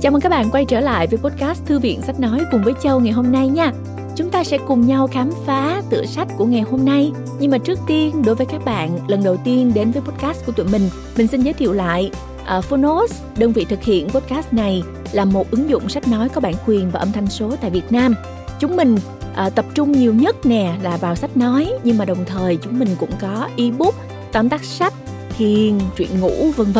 Chào mừng các bạn quay trở lại với podcast Thư viện Sách Nói cùng với Châu ngày hôm nay nha. Chúng ta sẽ cùng nhau khám phá tựa sách của ngày hôm nay. Nhưng mà trước tiên, đối với các bạn lần đầu tiên đến với podcast của tụi mình xin giới thiệu lại. Phonos, đơn vị thực hiện podcast này, là một ứng dụng sách nói có bản quyền và âm thanh số tại Việt Nam. Chúng mình tập trung nhiều nhất là vào sách nói, nhưng mà đồng thời chúng mình cũng có ebook, tóm tắt sách, thiền, truyện ngủ, v.v.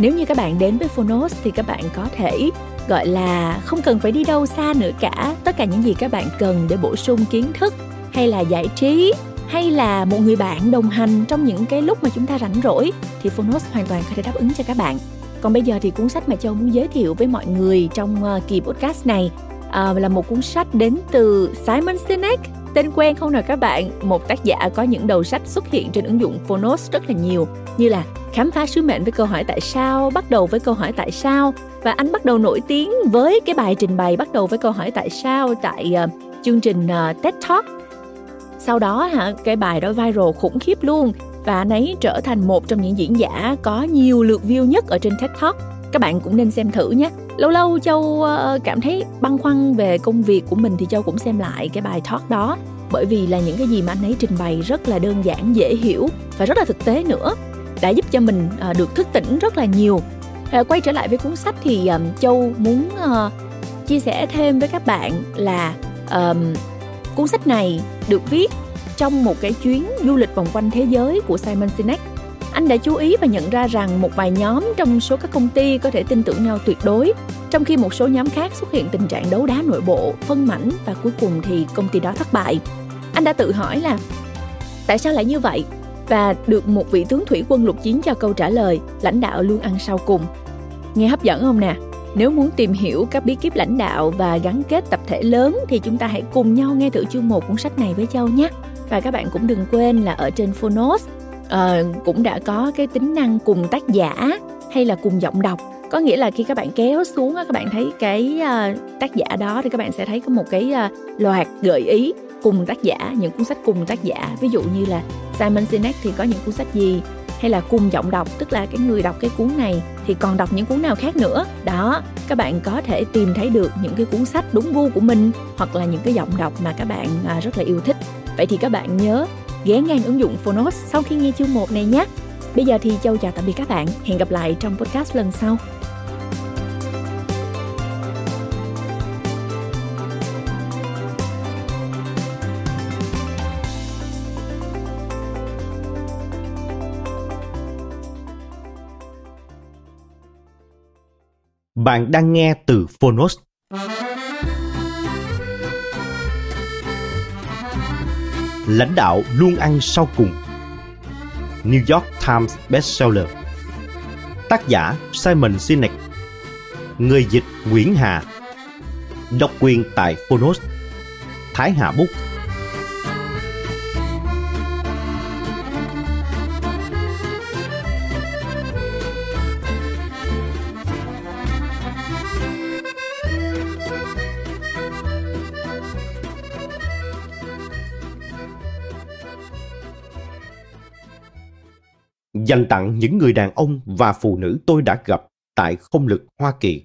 Nếu như các bạn đến với Phonos thì các bạn có thể gọi là không cần phải đi đâu xa nữa cả. Tất cả những gì các bạn cần để bổ sung kiến thức hay là giải trí hay là một người bạn đồng hành trong những cái lúc mà chúng ta rảnh rỗi thì Phonos hoàn toàn có thể đáp ứng cho các bạn. Còn bây giờ thì cuốn sách mà Châu muốn giới thiệu với mọi người trong kỳ podcast này là một cuốn sách đến từ Simon Sinek. Tên quen không nào các bạn? Một tác giả có những đầu sách xuất hiện trên ứng dụng Phonos rất là nhiều, như là khám phá sứ mệnh với câu hỏi tại sao, bắt đầu với câu hỏi tại sao. Và anh bắt đầu nổi tiếng với cái bài trình bày bắt đầu với câu hỏi tại sao tại chương trình TED Talk. Sau đó cái bài đó viral khủng khiếp luôn và anh ấy trở thành một trong những diễn giả có nhiều lượt view nhất ở trên TED Talk. Các bạn cũng nên xem thử nhé. Lâu lâu Châu cảm thấy băn khoăn về công việc của mình thì Châu cũng xem lại cái bài talk đó, bởi vì là những cái gì mà anh ấy trình bày rất là đơn giản, dễ hiểu và rất là thực tế nữa, đã giúp cho mình được thức tỉnh rất là nhiều. Quay trở lại với cuốn sách thì Châu muốn chia sẻ thêm với các bạn là cuốn sách này được viết trong một cái chuyến du lịch vòng quanh thế giới của Simon Sinek. Anh đã chú ý và nhận ra rằng một vài nhóm trong số các công ty có thể tin tưởng nhau tuyệt đối, trong khi một số nhóm khác xuất hiện tình trạng đấu đá nội bộ, phân mảnh và cuối cùng thì công ty đó thất bại. Anh đã tự hỏi là tại sao lại như vậy? Và được một vị tướng thủy quân lục chiến cho câu trả lời, lãnh đạo luôn ăn sau cùng. Nghe hấp dẫn không nè? Nếu muốn tìm hiểu các bí kíp lãnh đạo và gắn kết tập thể lớn thì chúng ta hãy cùng nhau nghe thử chương 1 cuốn sách này với Châu nhé. Và các bạn cũng đừng quên là ở trên Phonos cũng đã có cái tính năng cùng tác giả hay là cùng giọng đọc. Có nghĩa là khi các bạn kéo xuống, các bạn thấy cái tác giả đó thì các bạn sẽ thấy có một cái loạt gợi ý cùng tác giả, những cuốn sách cùng tác giả. Ví dụ như là Simon Sinek thì có những cuốn sách gì, hay là cùng giọng đọc, tức là cái người đọc cái cuốn này thì còn đọc những cuốn nào khác nữa. Đó, các bạn có thể tìm thấy được những cái cuốn sách đúng gu của mình hoặc là những cái giọng đọc mà các bạn rất là yêu thích. Vậy thì các bạn nhớ ghé ngang ứng dụng Phonos sau khi nghe chương 1 này nhé. Bây giờ thì Châu chào tạm biệt các bạn. Hẹn gặp lại trong podcast lần sau. Bạn đang nghe từ Phonos. Lãnh đạo luôn ăn sau cùng. New York Times bestseller. Tác giả Simon Sinek. Người dịch Nguyễn Hà. Độc quyền tại Phonos. Thái Hà Book. Dành tặng những người đàn ông và phụ nữ tôi đã gặp tại không lực Hoa Kỳ.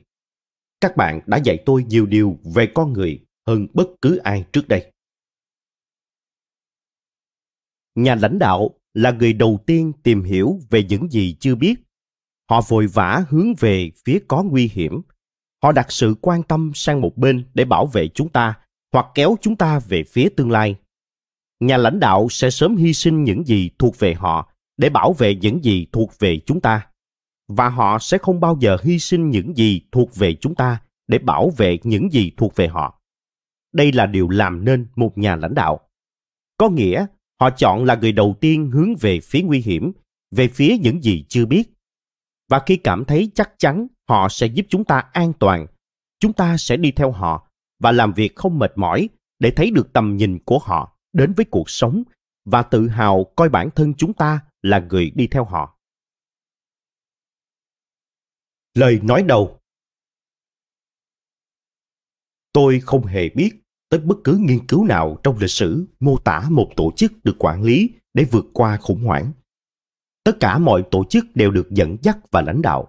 Các bạn đã dạy tôi nhiều điều về con người hơn bất cứ ai trước đây. Nhà lãnh đạo là người đầu tiên tìm hiểu về những gì chưa biết. Họ vội vã hướng về phía có nguy hiểm. Họ đặt sự quan tâm sang một bên để bảo vệ chúng ta hoặc kéo chúng ta về phía tương lai. Nhà lãnh đạo sẽ sớm hy sinh những gì thuộc về họ để bảo vệ những gì thuộc về chúng ta, và họ sẽ không bao giờ hy sinh những gì thuộc về chúng ta để bảo vệ những gì thuộc về họ. Đây là điều làm nên một nhà lãnh đạo. Có nghĩa, họ chọn là người đầu tiên hướng về phía nguy hiểm, về phía những gì chưa biết. Và khi cảm thấy chắc chắn họ sẽ giúp chúng ta an toàn, chúng ta sẽ đi theo họ và làm việc không mệt mỏi để thấy được tầm nhìn của họ đến với cuộc sống và tự hào coi bản thân chúng ta là người đi theo họ. Lời nói đầu. Tôi không hề biết tới bất cứ nghiên cứu nào trong lịch sử mô tả một tổ chức được quản lý để vượt qua khủng hoảng. Tất cả mọi tổ chức đều được dẫn dắt và lãnh đạo.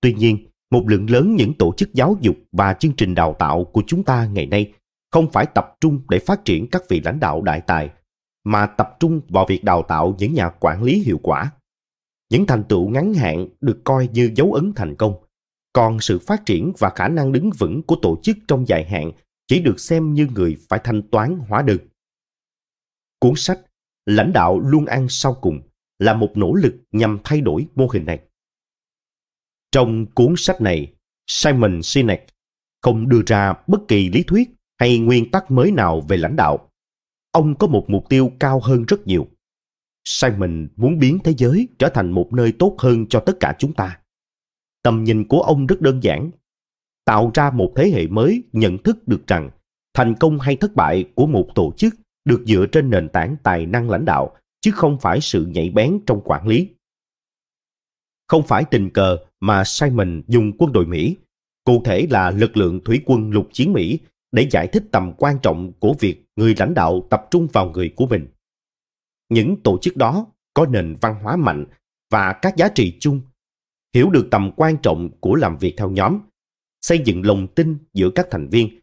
Tuy nhiên, một lượng lớn những tổ chức giáo dục và chương trình đào tạo của chúng ta ngày nay không phải tập trung để phát triển các vị lãnh đạo đại tài, mà tập trung vào việc đào tạo những nhà quản lý hiệu quả. Những thành tựu ngắn hạn được coi như dấu ấn thành công, còn sự phát triển và khả năng đứng vững của tổ chức trong dài hạn chỉ được xem như người phải thanh toán hóa đơn. Cuốn sách Lãnh đạo luôn ăn sau cùng là một nỗ lực nhằm thay đổi mô hình này. Trong cuốn sách này, Simon Sinek không đưa ra bất kỳ lý thuyết hay nguyên tắc mới nào về lãnh đạo. Ông có một mục tiêu cao hơn rất nhiều. Simon muốn biến thế giới trở thành một nơi tốt hơn cho tất cả chúng ta. Tầm nhìn của ông rất đơn giản, tạo ra một thế hệ mới nhận thức được rằng thành công hay thất bại của một tổ chức được dựa trên nền tảng tài năng lãnh đạo, chứ không phải sự nhạy bén trong quản lý. Không phải tình cờ mà Simon dùng quân đội Mỹ, cụ thể là lực lượng thủy quân lục chiến Mỹ, để giải thích tầm quan trọng của việc người lãnh đạo tập trung vào người của mình. Những tổ chức đó có nền văn hóa mạnh và các giá trị chung, hiểu được tầm quan trọng của làm việc theo nhóm, xây dựng lòng tin giữa các thành viên,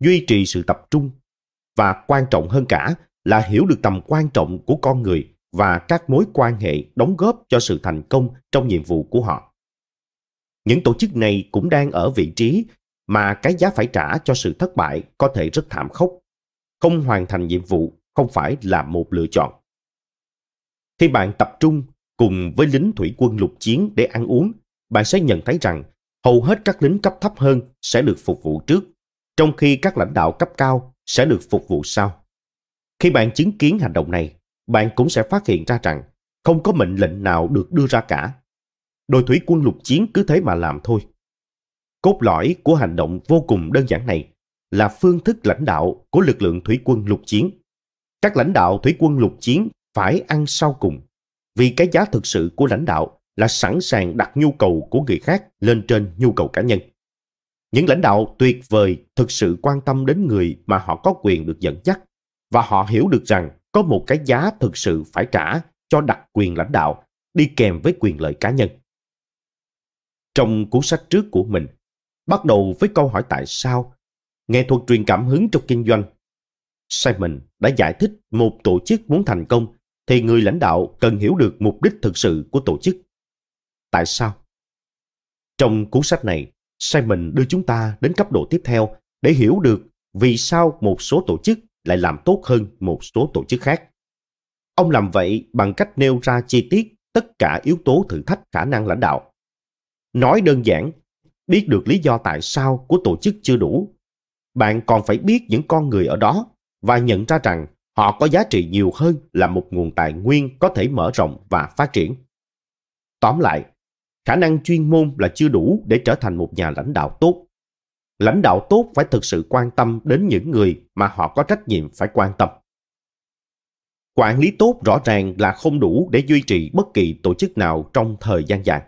duy trì sự tập trung và quan trọng hơn cả là hiểu được tầm quan trọng của con người và các mối quan hệ đóng góp cho sự thành công trong nhiệm vụ của họ. Những tổ chức này cũng đang ở vị trí mà cái giá phải trả cho sự thất bại có thể rất thảm khốc. Không hoàn thành nhiệm vụ không phải là một lựa chọn. Khi bạn tập trung cùng với lính thủy quân lục chiến để ăn uống, bạn sẽ nhận thấy rằng hầu hết các lính cấp thấp hơn sẽ được phục vụ trước, trong khi các lãnh đạo cấp cao sẽ được phục vụ sau. Khi bạn chứng kiến hành động này, bạn cũng sẽ phát hiện ra rằng không có mệnh lệnh nào được đưa ra cả. Đội thủy quân lục chiến cứ thế mà làm thôi. Cốt lõi của hành động vô cùng đơn giản này là phương thức lãnh đạo của lực lượng thủy quân lục chiến. Các lãnh đạo thủy quân lục chiến phải ăn sau cùng, vì cái giá thực sự của lãnh đạo là sẵn sàng đặt nhu cầu của người khác lên trên nhu cầu cá nhân. Những lãnh đạo tuyệt vời thực sự quan tâm đến người mà họ có quyền được dẫn dắt, và họ hiểu được rằng có một cái giá thực sự phải trả cho đặc quyền lãnh đạo đi kèm với quyền lợi cá nhân. Trong cuốn sách trước của mình, bắt đầu với câu hỏi tại sao nghệ thuật truyền cảm hứng trong kinh doanh, Simon đã giải thích một tổ chức muốn thành công thì người lãnh đạo cần hiểu được mục đích thực sự của tổ chức. Tại sao? Trong cuốn sách này, Simon đưa chúng ta đến cấp độ tiếp theo để hiểu được vì sao một số tổ chức lại làm tốt hơn một số tổ chức khác. Ông làm vậy bằng cách nêu ra chi tiết tất cả yếu tố thử thách khả năng lãnh đạo. Nói đơn giản, biết được lý do tại sao của tổ chức chưa đủ. Bạn còn phải biết những con người ở đó và nhận ra rằng họ có giá trị nhiều hơn là một nguồn tài nguyên có thể mở rộng và phát triển. Tóm lại, khả năng chuyên môn là chưa đủ để trở thành một nhà lãnh đạo tốt. Lãnh đạo tốt phải thực sự quan tâm đến những người mà họ có trách nhiệm phải quan tâm. Quản lý tốt rõ ràng là không đủ để duy trì bất kỳ tổ chức nào trong thời gian dài.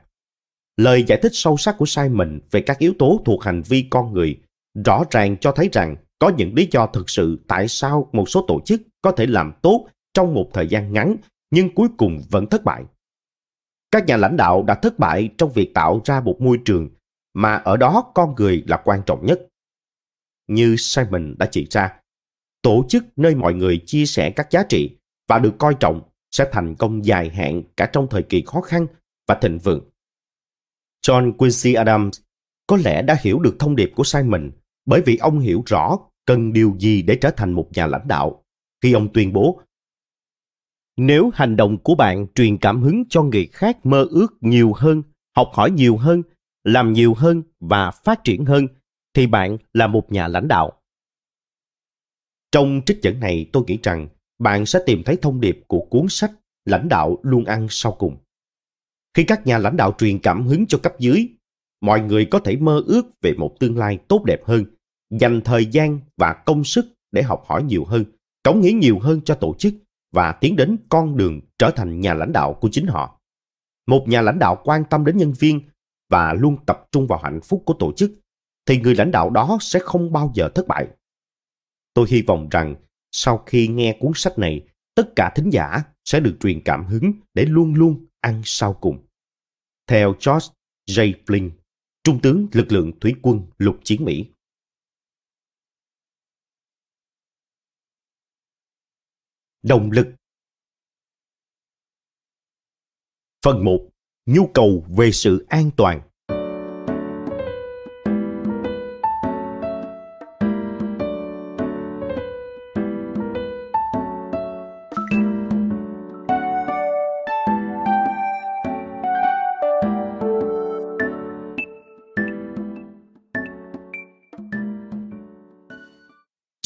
Lời giải thích sâu sắc của Simon về các yếu tố thuộc hành vi con người rõ ràng cho thấy rằng có những lý do thực sự tại sao một số tổ chức có thể làm tốt trong một thời gian ngắn nhưng cuối cùng vẫn thất bại. Các nhà lãnh đạo đã thất bại trong việc tạo ra một môi trường mà ở đó con người là quan trọng nhất. Như Simon đã chỉ ra, tổ chức nơi mọi người chia sẻ các giá trị và được coi trọng sẽ thành công dài hạn cả trong thời kỳ khó khăn và thịnh vượng. John Quincy Adams có lẽ đã hiểu được thông điệp của Simon bởi vì ông hiểu rõ cần điều gì để trở thành một nhà lãnh đạo khi ông tuyên bố: nếu hành động của bạn truyền cảm hứng cho người khác mơ ước nhiều hơn, học hỏi nhiều hơn, làm nhiều hơn và phát triển hơn, thì bạn là một nhà lãnh đạo. Trong trích dẫn này, tôi nghĩ rằng bạn sẽ tìm thấy thông điệp của cuốn sách Lãnh đạo luôn ăn sau cùng. Khi các nhà lãnh đạo truyền cảm hứng cho cấp dưới, mọi người có thể mơ ước về một tương lai tốt đẹp hơn, dành thời gian và công sức để học hỏi nhiều hơn, cống hiến nhiều hơn cho tổ chức và tiến đến con đường trở thành nhà lãnh đạo của chính họ. Một nhà lãnh đạo quan tâm đến nhân viên và luôn tập trung vào hạnh phúc của tổ chức, thì người lãnh đạo đó sẽ không bao giờ thất bại. Tôi hy vọng rằng sau khi nghe cuốn sách này, tất cả thính giả sẽ được truyền cảm hứng để luôn luôn ăn sau cùng. Theo George J. Flynn, trung tướng lực lượng thủy quân lục chiến Mỹ. Động lực. Phần 1. Nhu cầu về sự an toàn.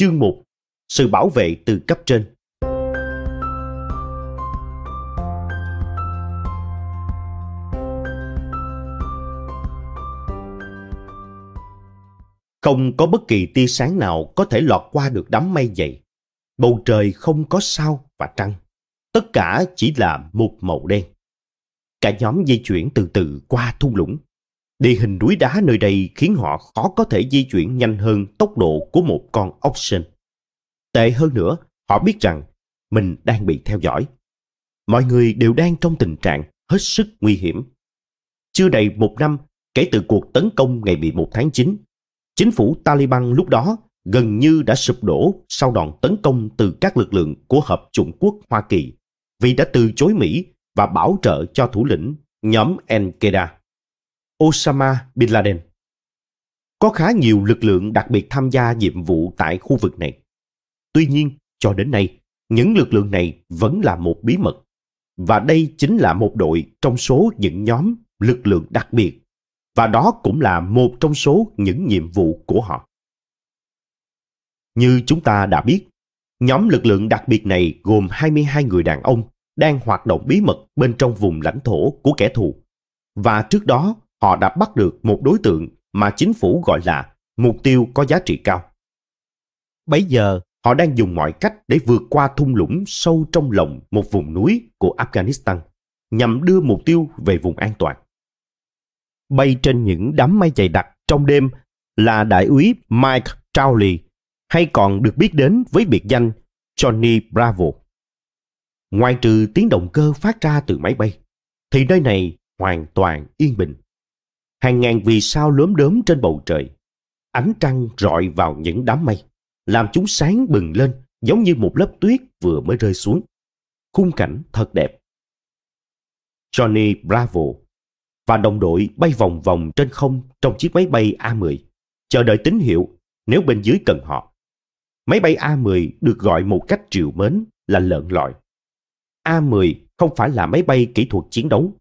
Chương 1. Sự bảo vệ từ cấp trên. Không có bất kỳ tia sáng nào có thể lọt qua được đám mây dày. Bầu trời không có sao và trăng. Tất cả chỉ là một màu đen. Cả nhóm di chuyển từ từ qua thung lũng. Địa hình núi đá nơi đây khiến họ khó có thể di chuyển nhanh hơn tốc độ của một con ốc sên. Tệ hơn nữa, họ biết rằng mình đang bị theo dõi. Mọi người đều đang trong tình trạng hết sức nguy hiểm. Chưa đầy một năm kể từ cuộc tấn công ngày 11 tháng 9, chính phủ Taliban lúc đó gần như đã sụp đổ sau đòn tấn công từ các lực lượng của Hợp chủng quốc Hoa Kỳ vì đã từ chối Mỹ và bảo trợ cho thủ lĩnh nhóm Al-Qaeda, Osama bin Laden. Có khá nhiều lực lượng đặc biệt tham gia nhiệm vụ tại khu vực này. Tuy nhiên, cho đến nay, những lực lượng này vẫn là một bí mật. Và đây chính là một đội trong số những nhóm lực lượng đặc biệt. Và đó cũng là một trong số những nhiệm vụ của họ. Như chúng ta đã biết, nhóm lực lượng đặc biệt này gồm 22 người đàn ông đang hoạt động bí mật bên trong vùng lãnh thổ của kẻ thù. Và trước đó, họ đã bắt được một đối tượng mà chính phủ gọi là mục tiêu có giá trị cao. Bây giờ, họ đang dùng mọi cách để vượt qua thung lũng sâu trong lòng một vùng núi của Afghanistan nhằm đưa mục tiêu về vùng an toàn. Bay trên những đám mây dày đặc trong đêm là đại úy Mike Crowley, hay còn được biết đến với biệt danh Johnny Bravo. Ngoài trừ tiếng động cơ phát ra từ máy bay, thì nơi này hoàn toàn yên bình. Hàng ngàn vì sao lốm đốm trên bầu trời, ánh trăng rọi vào những đám mây, làm chúng sáng bừng lên giống như một lớp tuyết vừa mới rơi xuống. Khung cảnh thật đẹp. Johnny Bravo và đồng đội bay vòng vòng trên không trong chiếc máy bay A-10, chờ đợi tín hiệu nếu bên dưới cần họ. Máy bay A-10 được gọi một cách trìu mến là lợn lòi. A-10 không phải là máy bay kỹ thuật chiến đấu,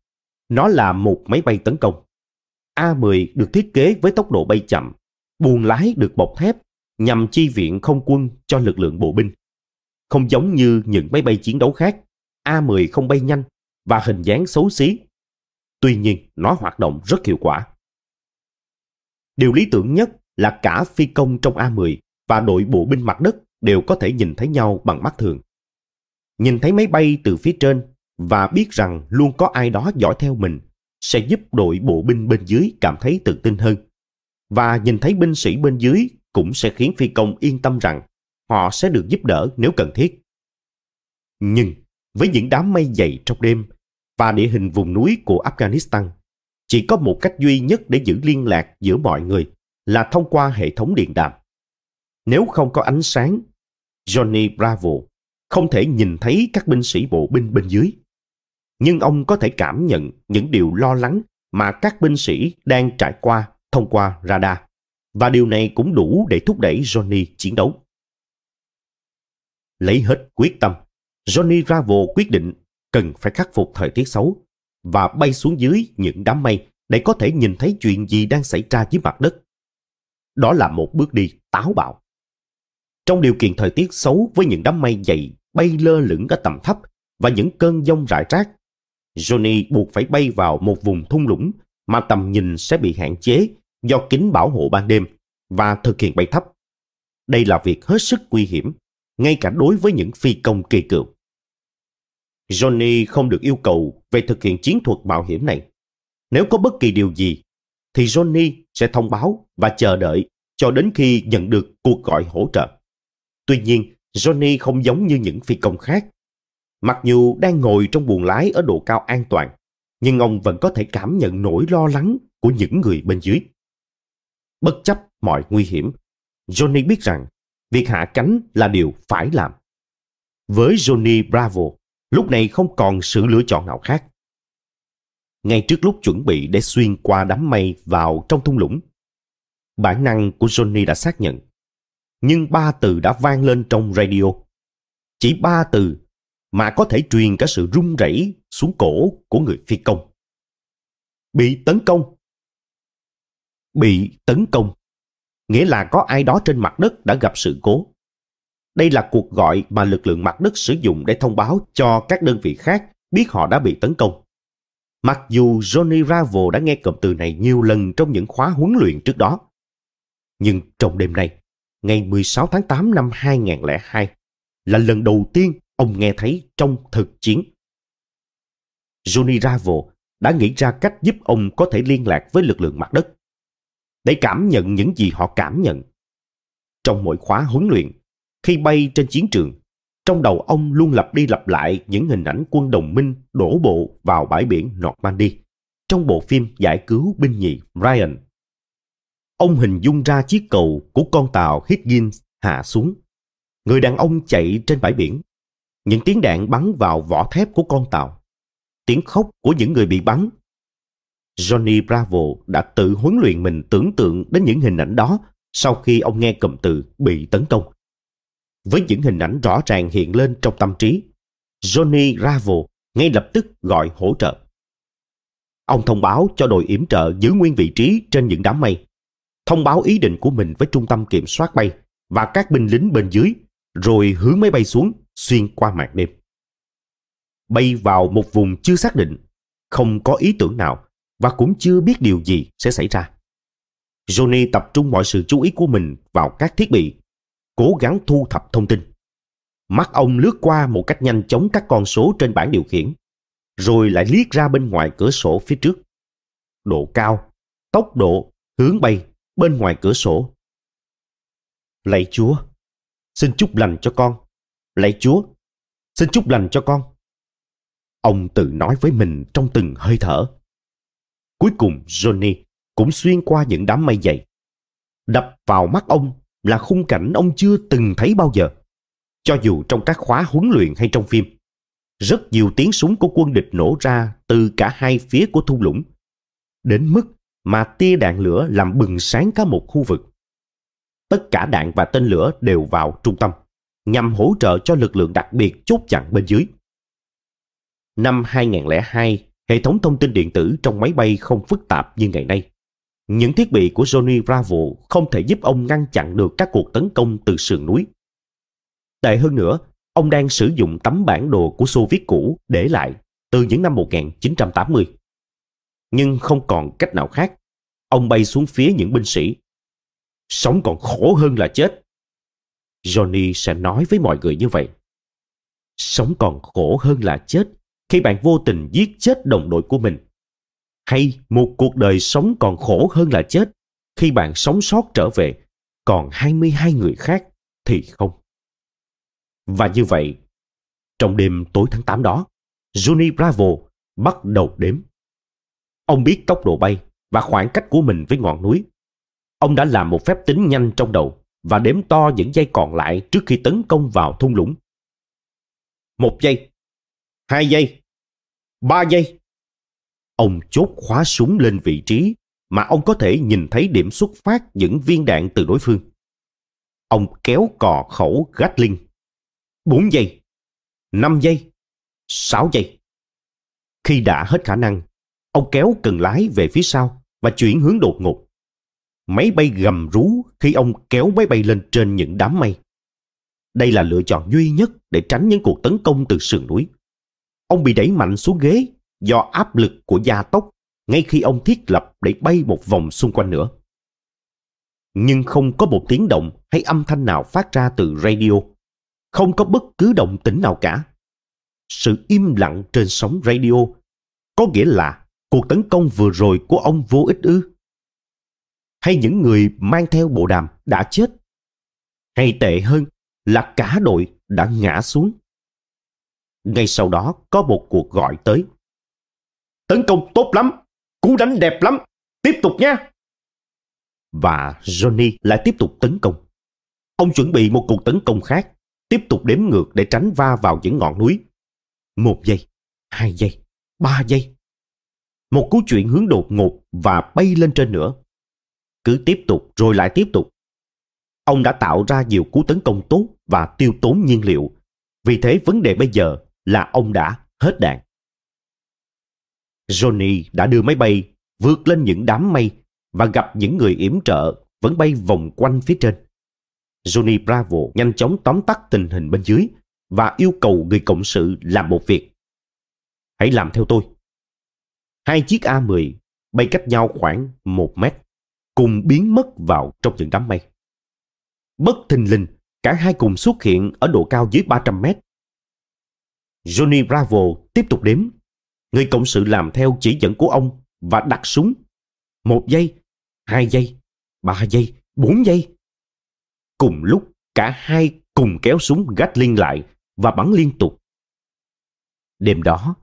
nó là một máy bay tấn công. A-10 được thiết kế với tốc độ bay chậm, buồng lái được bọc thép nhằm chi viện không quân cho lực lượng bộ binh. Không giống như những máy bay chiến đấu khác, A-10 không bay nhanh và hình dáng xấu xí. Tuy nhiên, nó hoạt động rất hiệu quả. Điều lý tưởng nhất là cả phi công trong A-10 và đội bộ binh mặt đất đều có thể nhìn thấy nhau bằng mắt thường. Nhìn thấy máy bay từ phía trên và biết rằng luôn có ai đó dõi theo mình sẽ giúp đội bộ binh bên dưới cảm thấy tự tin hơn. Và nhìn thấy binh sĩ bên dưới cũng sẽ khiến phi công yên tâm rằng họ sẽ được giúp đỡ nếu cần thiết. Nhưng với những đám mây dày trong đêm và địa hình vùng núi của Afghanistan, chỉ có một cách duy nhất để giữ liên lạc giữa mọi người là thông qua hệ thống điện đàm. Nếu không có ánh sáng, Johnny Bravo không thể nhìn thấy các binh sĩ bộ binh bên dưới. Nhưng ông có thể cảm nhận những điều lo lắng mà các binh sĩ đang trải qua thông qua radar. Và điều này cũng đủ để thúc đẩy Johnny chiến đấu. Lấy hết quyết tâm, Johnny Bravo quyết định cần phải khắc phục thời tiết xấu và bay xuống dưới những đám mây để có thể nhìn thấy chuyện gì đang xảy ra dưới mặt đất. Đó là một bước đi táo bạo. Trong điều kiện thời tiết xấu với những đám mây dày bay lơ lửng ở tầm thấp và những cơn giông rải rác, Johnny buộc phải bay vào một vùng thung lũng mà tầm nhìn sẽ bị hạn chế do kính bảo hộ ban đêm và thực hiện bay thấp. Đây là việc hết sức nguy hiểm, ngay cả đối với những phi công kỳ cựu. Johnny không được yêu cầu về thực hiện chiến thuật mạo hiểm này. Nếu có bất kỳ điều gì, thì Johnny sẽ thông báo và chờ đợi cho đến khi nhận được cuộc gọi hỗ trợ. Tuy nhiên, Johnny không giống như những phi công khác. Mặc dù đang ngồi trong buồng lái ở độ cao an toàn, nhưng ông vẫn có thể cảm nhận nỗi lo lắng của những người bên dưới. Bất chấp mọi nguy hiểm, Johnny biết rằng việc hạ cánh là điều phải làm. Với Johnny Bravo, lúc này không còn sự lựa chọn nào khác. Ngay trước lúc chuẩn bị để xuyên qua đám mây vào trong thung lũng, bản năng của Johnny đã xác nhận. Nhưng ba từ đã vang lên trong radio. Chỉ ba từ mà có thể truyền cả sự run rẩy xuống cổ của người phi công. Bị tấn công. Bị tấn công. Nghĩa là có ai đó trên mặt đất đã gặp sự cố. Đây là cuộc gọi mà lực lượng mặt đất sử dụng để thông báo cho các đơn vị khác biết họ đã bị tấn công. Mặc dù Johnny Bravo đã nghe cụm từ này nhiều lần trong những khóa huấn luyện trước đó. Nhưng trong đêm nay, ngày 16 tháng 8 năm 2002, là lần đầu tiên ông nghe thấy trong thực chiến. Johnny Bravo đã nghĩ ra cách giúp ông có thể liên lạc với lực lượng mặt đất, để cảm nhận những gì họ cảm nhận. Trong mỗi khóa huấn luyện, khi bay trên chiến trường, trong đầu ông luôn lặp đi lặp lại những hình ảnh quân đồng minh đổ bộ vào bãi biển Normandy trong bộ phim Giải cứu binh nhì Ryan. Ông hình dung ra chiếc cầu của con tàu Higgins hạ xuống, người đàn ông chạy trên bãi biển, những tiếng đạn bắn vào vỏ thép của con tàu, tiếng khóc của những người bị bắn. Johnny Bravo đã tự huấn luyện mình tưởng tượng đến những hình ảnh đó sau khi ông nghe cụm từ bị tấn công. Với những hình ảnh rõ ràng hiện lên trong tâm trí, Johnny Bravo ngay lập tức gọi hỗ trợ. Ông thông báo cho đội yểm trợ giữ nguyên vị trí trên những đám mây, thông báo ý định của mình với trung tâm kiểm soát bay và các binh lính bên dưới, rồi hướng máy bay xuống xuyên qua màn đêm. Bay vào một vùng chưa xác định, không có ý tưởng nào và cũng chưa biết điều gì sẽ xảy ra. Johnny tập trung mọi sự chú ý của mình vào các thiết bị, cố gắng thu thập thông tin. Mắt ông lướt qua một cách nhanh chóng các con số trên bảng điều khiển, rồi lại liếc ra bên ngoài cửa sổ phía trước. Độ cao, tốc độ, hướng bay bên ngoài cửa sổ. Lạy Chúa, xin chúc lành cho con. Lạy Chúa, xin chúc lành cho con. Ông tự nói với mình trong từng hơi thở. Cuối cùng Johnny cũng xuyên qua những đám mây dày. Đập vào mắt ông là khung cảnh ông chưa từng thấy bao giờ. Cho dù trong các khóa huấn luyện hay trong phim, rất nhiều tiếng súng của quân địch nổ ra từ cả hai phía của thung lũng, đến mức mà tia đạn lửa làm bừng sáng cả một khu vực. Tất cả đạn và tên lửa đều vào trung tâm, nhằm hỗ trợ cho lực lượng đặc biệt chốt chặn bên dưới. Năm 2002, hệ thống thông tin điện tử trong máy bay không phức tạp như ngày nay. Những thiết bị của Johnny Bravo không thể giúp ông ngăn chặn được các cuộc tấn công từ sườn núi. Tệ hơn nữa, ông đang sử dụng tấm bản đồ của Xô Viết cũ để lại từ những năm 1980. Nhưng không còn cách nào khác, ông bay xuống phía những binh sĩ. Sống còn khổ hơn là chết. Johnny sẽ nói với mọi người như vậy. Sống còn khổ hơn là chết khi bạn vô tình giết chết đồng đội của mình. Hay một cuộc đời sống còn khổ hơn là chết khi bạn sống sót trở về, còn 22 người khác thì không. Và như vậy, trong đêm tối tháng 8 đó, Johnny Bravo bắt đầu đếm. Ông biết tốc độ bay và khoảng cách của mình với ngọn núi. Ông đã làm một phép tính nhanh trong đầu và đếm to những giây còn lại trước khi tấn công vào thung lũng. 1 giây, 2 giây, 3 giây. Ông chốt khóa súng lên vị trí mà ông có thể nhìn thấy điểm xuất phát những viên đạn từ đối phương. Ông kéo cò khẩu Gatling. 4 giây, 5 giây, 6 giây. Khi đã hết khả năng, ông kéo cần lái về phía sau và chuyển hướng đột ngột. Máy bay gầm rú khi ông kéo máy bay lên trên những đám mây. Đây là lựa chọn duy nhất để tránh những cuộc tấn công từ sườn núi. Ông bị đẩy mạnh xuống ghế do áp lực của gia tốc ngay khi ông thiết lập để bay một vòng xung quanh nữa. Nhưng không có một tiếng động hay âm thanh nào phát ra từ radio. Không có bất cứ động tĩnh nào cả. Sự im lặng trên sóng radio có nghĩa là cuộc tấn công vừa rồi của ông vô ích ư? Hay những người mang theo bộ đàm đã chết? Hay tệ hơn là cả đội đã ngã xuống? Ngay sau đó có một cuộc gọi tới. Tấn công tốt lắm, cú đánh đẹp lắm, tiếp tục nhé. Và Johnny lại tiếp tục tấn công. Ông chuẩn bị một cuộc tấn công khác, tiếp tục đếm ngược để tránh va vào những ngọn núi. 1 giây, 2 giây, 3 giây. Một cú chuyển hướng đột ngột và bay lên trên nữa. Cứ tiếp tục rồi lại tiếp tục. Ông đã tạo ra nhiều cú tấn công tốt và tiêu tốn nhiên liệu. Vì thế vấn đề bây giờ là ông đã hết đạn. Johnny đã đưa máy bay vượt lên những đám mây và gặp những người yểm trợ vẫn bay vòng quanh phía trên. Johnny Bravo nhanh chóng tóm tắt tình hình bên dưới và yêu cầu người cộng sự làm một việc. Hãy làm theo tôi. 2 chiếc A-10 bay cách nhau khoảng 1 mét, cùng biến mất vào trong những đám mây. Bất thình lình, cả hai cùng xuất hiện ở độ cao dưới 300 mét. Johnny Bravo tiếp tục đếm. Người cộng sự làm theo chỉ dẫn của ông và đặt súng. 1 giây, 2 giây, 3 giây, 4 giây. Cùng lúc, cả hai cùng kéo súng Gatling lại và bắn liên tục. Đêm đó,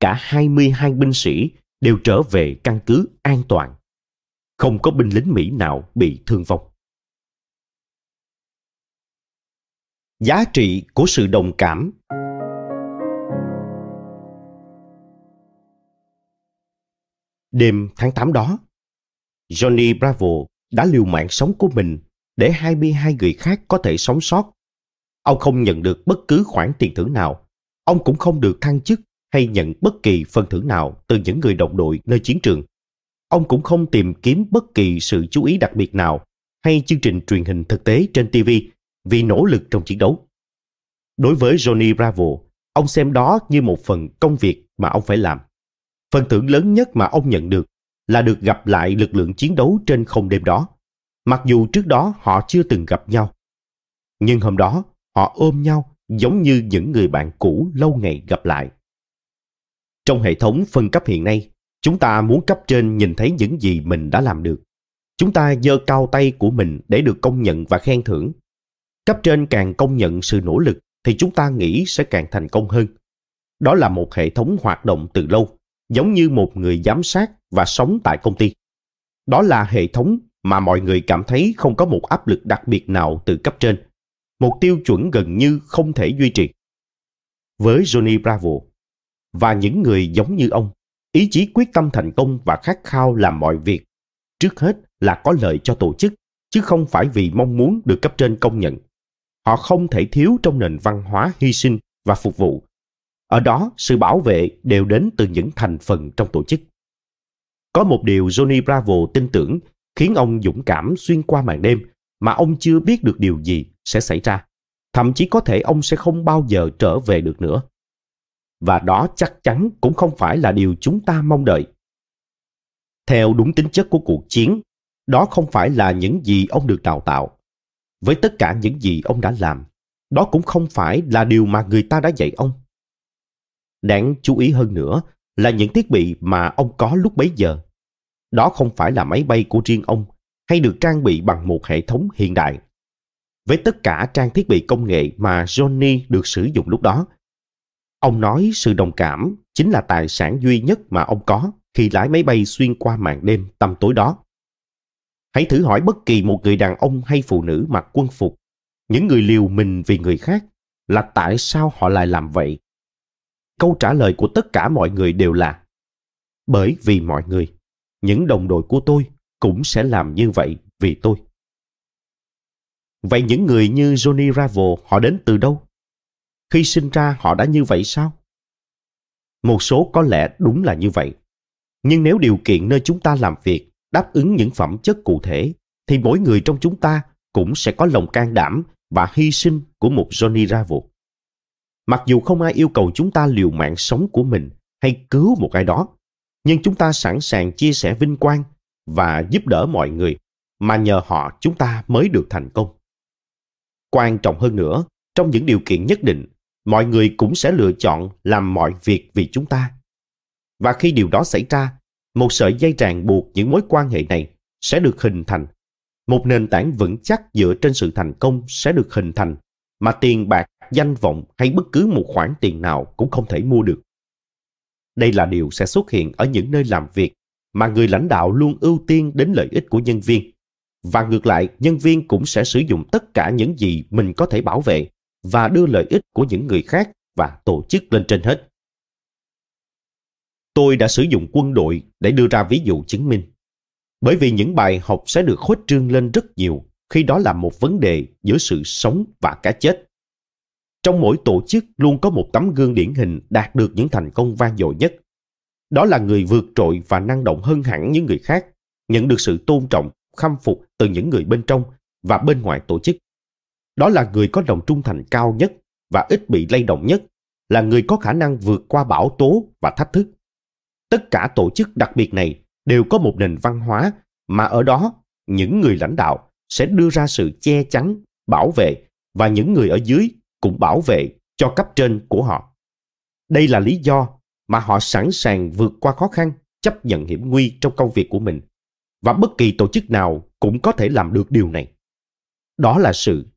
cả 22 binh sĩ đều trở về căn cứ an toàn. Không có binh lính Mỹ nào bị thương vong. Giá trị của sự đồng cảm. Đêm tháng 8 đó, Johnny Bravo đã liều mạng sống của mình để 22 người khác có thể sống sót. Ông không nhận được bất cứ khoản tiền thưởng nào. Ông cũng không được thăng chức hay nhận bất kỳ phần thưởng nào từ những người đồng đội nơi chiến trường. Ông cũng không tìm kiếm bất kỳ sự chú ý đặc biệt nào hay chương trình truyền hình thực tế trên TV vì nỗ lực trong chiến đấu. Đối với Johnny Bravo, ông xem đó như một phần công việc mà ông phải làm. Phần thưởng lớn nhất mà ông nhận được là được gặp lại lực lượng chiến đấu trên không đêm đó. Mặc dù trước đó họ chưa từng gặp nhau, nhưng hôm đó họ ôm nhau giống như những người bạn cũ lâu ngày gặp lại. Trong hệ thống phân cấp hiện nay, chúng ta muốn cấp trên nhìn thấy những gì mình đã làm được. Chúng ta giơ cao tay của mình để được công nhận và khen thưởng. Cấp trên càng công nhận sự nỗ lực thì chúng ta nghĩ sẽ càng thành công hơn. Đó là một hệ thống hoạt động từ lâu, giống như một người giám sát và sống tại công ty. Đó là hệ thống mà mọi người cảm thấy không có một áp lực đặc biệt nào từ cấp trên, một tiêu chuẩn gần như không thể duy trì. Với Johnny Bravo và những người giống như ông, ý chí quyết tâm thành công và khát khao làm mọi việc, trước hết là có lợi cho tổ chức, chứ không phải vì mong muốn được cấp trên công nhận. Họ không thể thiếu trong nền văn hóa hy sinh và phục vụ. Ở đó, sự bảo vệ đều đến từ những thành phần trong tổ chức. Có một điều Johnny Bravo tin tưởng khiến ông dũng cảm xuyên qua màn đêm mà ông chưa biết được điều gì sẽ xảy ra. Thậm chí có thể ông sẽ không bao giờ trở về được nữa. Và đó chắc chắn cũng không phải là điều chúng ta mong đợi. Theo đúng tính chất của cuộc chiến, đó không phải là những gì ông được đào tạo. Với tất cả những gì ông đã làm, đó cũng không phải là điều mà người ta đã dạy ông. Đáng chú ý hơn nữa là những thiết bị mà ông có lúc bấy giờ. Đó không phải là máy bay của riêng ông hay được trang bị bằng một hệ thống hiện đại. Với tất cả trang thiết bị công nghệ mà Johnny được sử dụng lúc đó, ông nói sự đồng cảm chính là tài sản duy nhất mà ông có khi lái máy bay xuyên qua màn đêm tăm tối đó. Hãy thử hỏi bất kỳ một người đàn ông hay phụ nữ mặc quân phục, những người liều mình vì người khác, là tại sao họ lại làm vậy? Câu trả lời của tất cả mọi người đều là: bởi vì mọi người, những đồng đội của tôi cũng sẽ làm như vậy vì tôi. Vậy những người như Johnny Bravo họ đến từ đâu? Khi sinh ra họ đã như vậy sao? Một số có lẽ đúng là như vậy. Nhưng nếu điều kiện nơi chúng ta làm việc đáp ứng những phẩm chất cụ thể, thì mỗi người trong chúng ta cũng sẽ có lòng can đảm và hy sinh của một Johnny Bravo. Mặc dù không ai yêu cầu chúng ta liều mạng sống của mình hay cứu một ai đó, nhưng chúng ta sẵn sàng chia sẻ vinh quang và giúp đỡ mọi người, mà nhờ họ chúng ta mới được thành công. Quan trọng hơn nữa, trong những điều kiện nhất định, mọi người cũng sẽ lựa chọn làm mọi việc vì chúng ta. Và khi điều đó xảy ra, một sợi dây ràng buộc những mối quan hệ này sẽ được hình thành. Một nền tảng vững chắc dựa trên sự thành công sẽ được hình thành, mà tiền bạc, danh vọng hay bất cứ một khoản tiền nào cũng không thể mua được. Đây là điều sẽ xuất hiện ở những nơi làm việc mà người lãnh đạo luôn ưu tiên đến lợi ích của nhân viên. Và ngược lại, nhân viên cũng sẽ sử dụng tất cả những gì mình có thể bảo vệ và đưa lợi ích của những người khác và tổ chức lên trên hết. Tôi đã sử dụng quân đội để đưa ra ví dụ chứng minh, bởi vì những bài học sẽ được khuếch trương lên rất nhiều khi đó là một vấn đề giữa sự sống và cái chết. Trong mỗi tổ chức luôn có một tấm gương điển hình đạt được những thành công vang dội nhất. Đó là người vượt trội và năng động hơn hẳn những người khác, nhận được sự tôn trọng, khâm phục từ những người bên trong và bên ngoài tổ chức. Đó là người có lòng trung thành cao nhất và ít bị lay động nhất, là người có khả năng vượt qua bão tố và thách thức. Tất cả tổ chức đặc biệt này đều có một nền văn hóa mà ở đó những người lãnh đạo sẽ đưa ra sự che chắn, bảo vệ và những người ở dưới cũng bảo vệ cho cấp trên của họ. Đây là lý do mà họ sẵn sàng vượt qua khó khăn, chấp nhận hiểm nguy trong công việc của mình. Và bất kỳ tổ chức nào cũng có thể làm được điều này. Đó là sự